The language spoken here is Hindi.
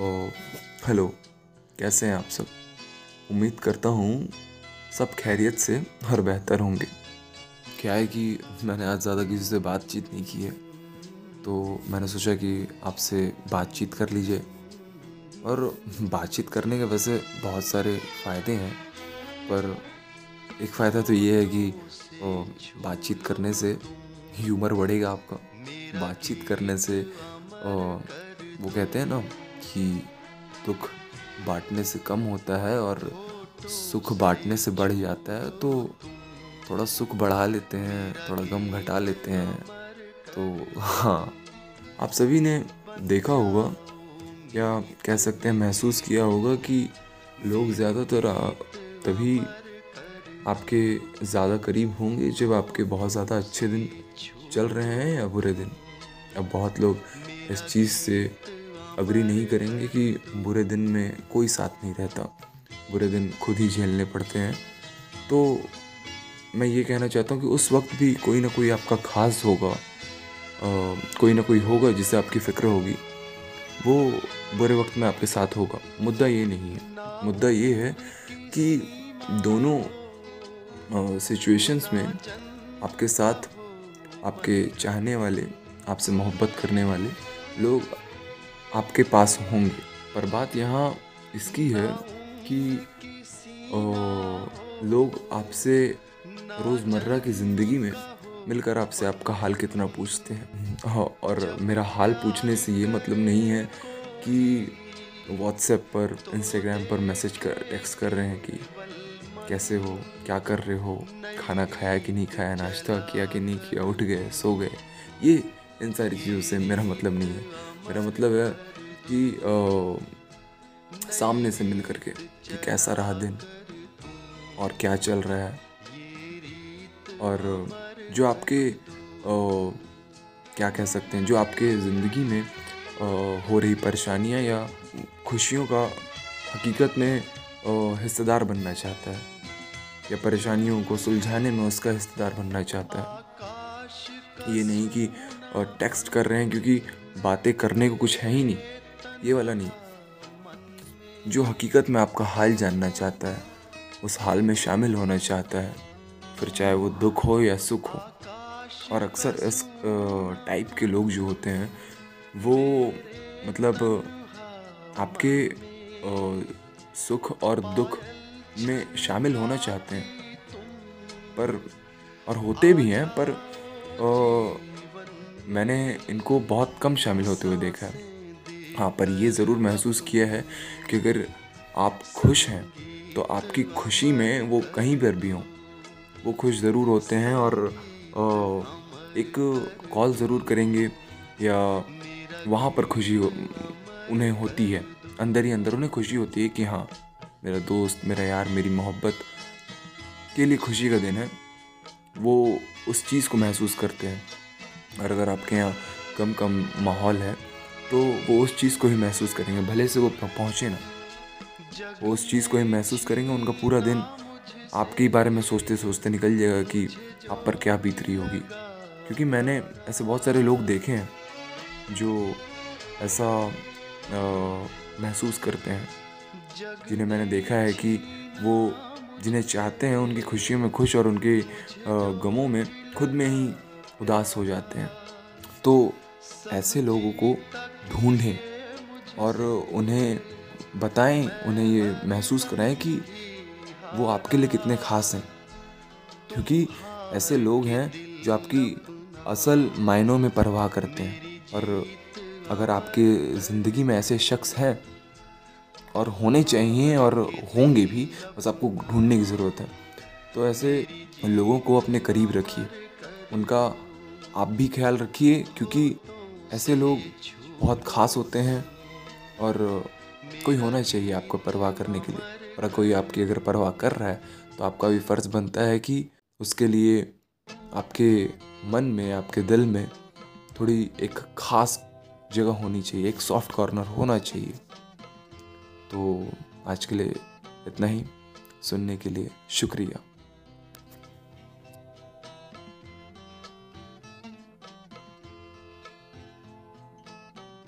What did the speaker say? हेलो, कैसे हैं आप सब। उम्मीद करता हूँ सब खैरियत से और बेहतर होंगे। क्या है कि मैंने आज ज़्यादा किसी से बातचीत नहीं की है, तो मैंने सोचा कि आपसे बातचीत कर लीजिए। और बातचीत करने के वैसे बहुत सारे फ़ायदे हैं, पर एक फ़ायदा तो ये है कि बातचीत करने से ह्यूमर बढ़ेगा आपका। बातचीत करने से वो कहते हैं ना कि दुख बांटने से कम होता है और सुख बांटने से बढ़ जाता है। तो थोड़ा सुख बढ़ा लेते हैं, थोड़ा गम घटा लेते हैं। तो हाँ, आप सभी ने देखा होगा या कह सकते हैं महसूस किया होगा कि लोग ज़्यादातर तभी आपके ज़्यादा करीब होंगे जब आपके बहुत ज़्यादा अच्छे दिन चल रहे हैं या बुरे दिन। अब बहुत लोग इस चीज़ से अग्री नहीं करेंगे कि बुरे दिन में कोई साथ नहीं रहता, बुरे दिन खुद ही झेलने पड़ते हैं। तो मैं ये कहना चाहता हूँ कि उस वक्त भी कोई ना कोई आपका खास होगा, कोई ना कोई होगा जिससे आपकी फ़िक्र होगी, वो बुरे वक्त में आपके साथ होगा। मुद्दा ये नहीं है, मुद्दा ये है कि दोनों सिचुएशंस में आपके साथ आपके चाहने वाले, आपसे मोहब्बत करने वाले लोग आपके पास होंगे। पर बात यहाँ इसकी है कि लोग आपसे रोज़मर्रा की ज़िंदगी में मिलकर आपसे आपका हाल कितना पूछते हैं। और मेरा हाल पूछने से ये मतलब नहीं है कि व्हाट्सएप पर, इंस्टाग्राम पर मैसेज कर, टेक्स्ट कर रहे हैं कि कैसे हो, क्या कर रहे हो, खाना खाया कि नहीं खाया, नाश्ता किया कि नहीं किया, उठ गए, सो गए। ये इन सारी चीज़ों से मेरा मतलब नहीं है। मेरा मतलब है कि सामने से मिल करके कि कैसा रहा दिन और क्या चल रहा है। और जो आपके क्या कह सकते हैं, जो आपके ज़िंदगी में हो रही परेशानियां या खुशियों का हकीकत में हिस्सेदार बनना चाहता है या परेशानियों को सुलझाने में उसका हिस्सेदार बनना चाहता है। ये नहीं कि टेक्स्ट कर रहे हैं क्योंकि बातें करने को कुछ है ही नहीं, ये वाला नहीं। जो हकीकत में आपका हाल जानना चाहता है, उस हाल में शामिल होना चाहता है, फिर चाहे वो दुख हो या सुख हो। और अक्सर इस टाइप के लोग जो होते हैं वो मतलब आपके सुख और दुख में शामिल होना चाहते हैं, पर और होते भी हैं, पर मैंने इनको बहुत कम शामिल होते हुए देखा है। हाँ, पर ये ज़रूर महसूस किया है कि अगर आप खुश हैं तो आपकी खुशी में वो कहीं पर भी हों, वो खुश ज़रूर होते हैं और एक कॉल ज़रूर करेंगे या वहाँ पर खुशी उन्हें होती है। अंदर ही अंदर उन्हें खुशी होती है कि हाँ, मेरा दोस्त, मेरा यार, मेरी मोहब्बत के लिए खुशी का दिन है। वो उस चीज़ को महसूस करते हैं। और अगर आपके यहाँ कम माहौल है तो वो उस चीज़ को ही महसूस करेंगे, भले से वो पहुँचे ना, वो उस चीज़ को ही महसूस करेंगे। उनका पूरा दिन आपके बारे में सोचते सोचते निकल जाएगा कि आप पर क्या बीत रही होगी। क्योंकि मैंने ऐसे बहुत सारे लोग देखे हैं जो ऐसा महसूस करते हैं, जिन्हें मैंने देखा है कि वो जिन्हें चाहते हैं उनकी खुशियों में खुश और उनके गमों में खुद में ही उदास हो जाते हैं। तो ऐसे लोगों को ढूंढें और उन्हें बताएं, उन्हें ये महसूस कराएं कि वो आपके लिए कितने ख़ास हैं। क्योंकि ऐसे लोग हैं जो आपकी असल मायनों में परवाह करते हैं। और अगर आपके ज़िंदगी में ऐसे शख्स हैं और होने चाहिए और होंगे भी, बस आपको ढूंढने की ज़रूरत है। तो ऐसे लोगों को अपने करीब रखिए, उनका आप भी ख्याल रखिए, क्योंकि ऐसे लोग बहुत ख़ास होते हैं। और कोई होना चाहिए आपको परवाह करने के लिए, और कोई आपकी अगर परवाह कर रहा है तो आपका भी फ़र्ज़ बनता है कि उसके लिए आपके मन में, आपके दिल में थोड़ी एक ख़ास जगह होनी चाहिए, एक सॉफ्ट कॉर्नर होना चाहिए। तो आज के लिए इतना ही। सुनने के लिए शुक्रिया।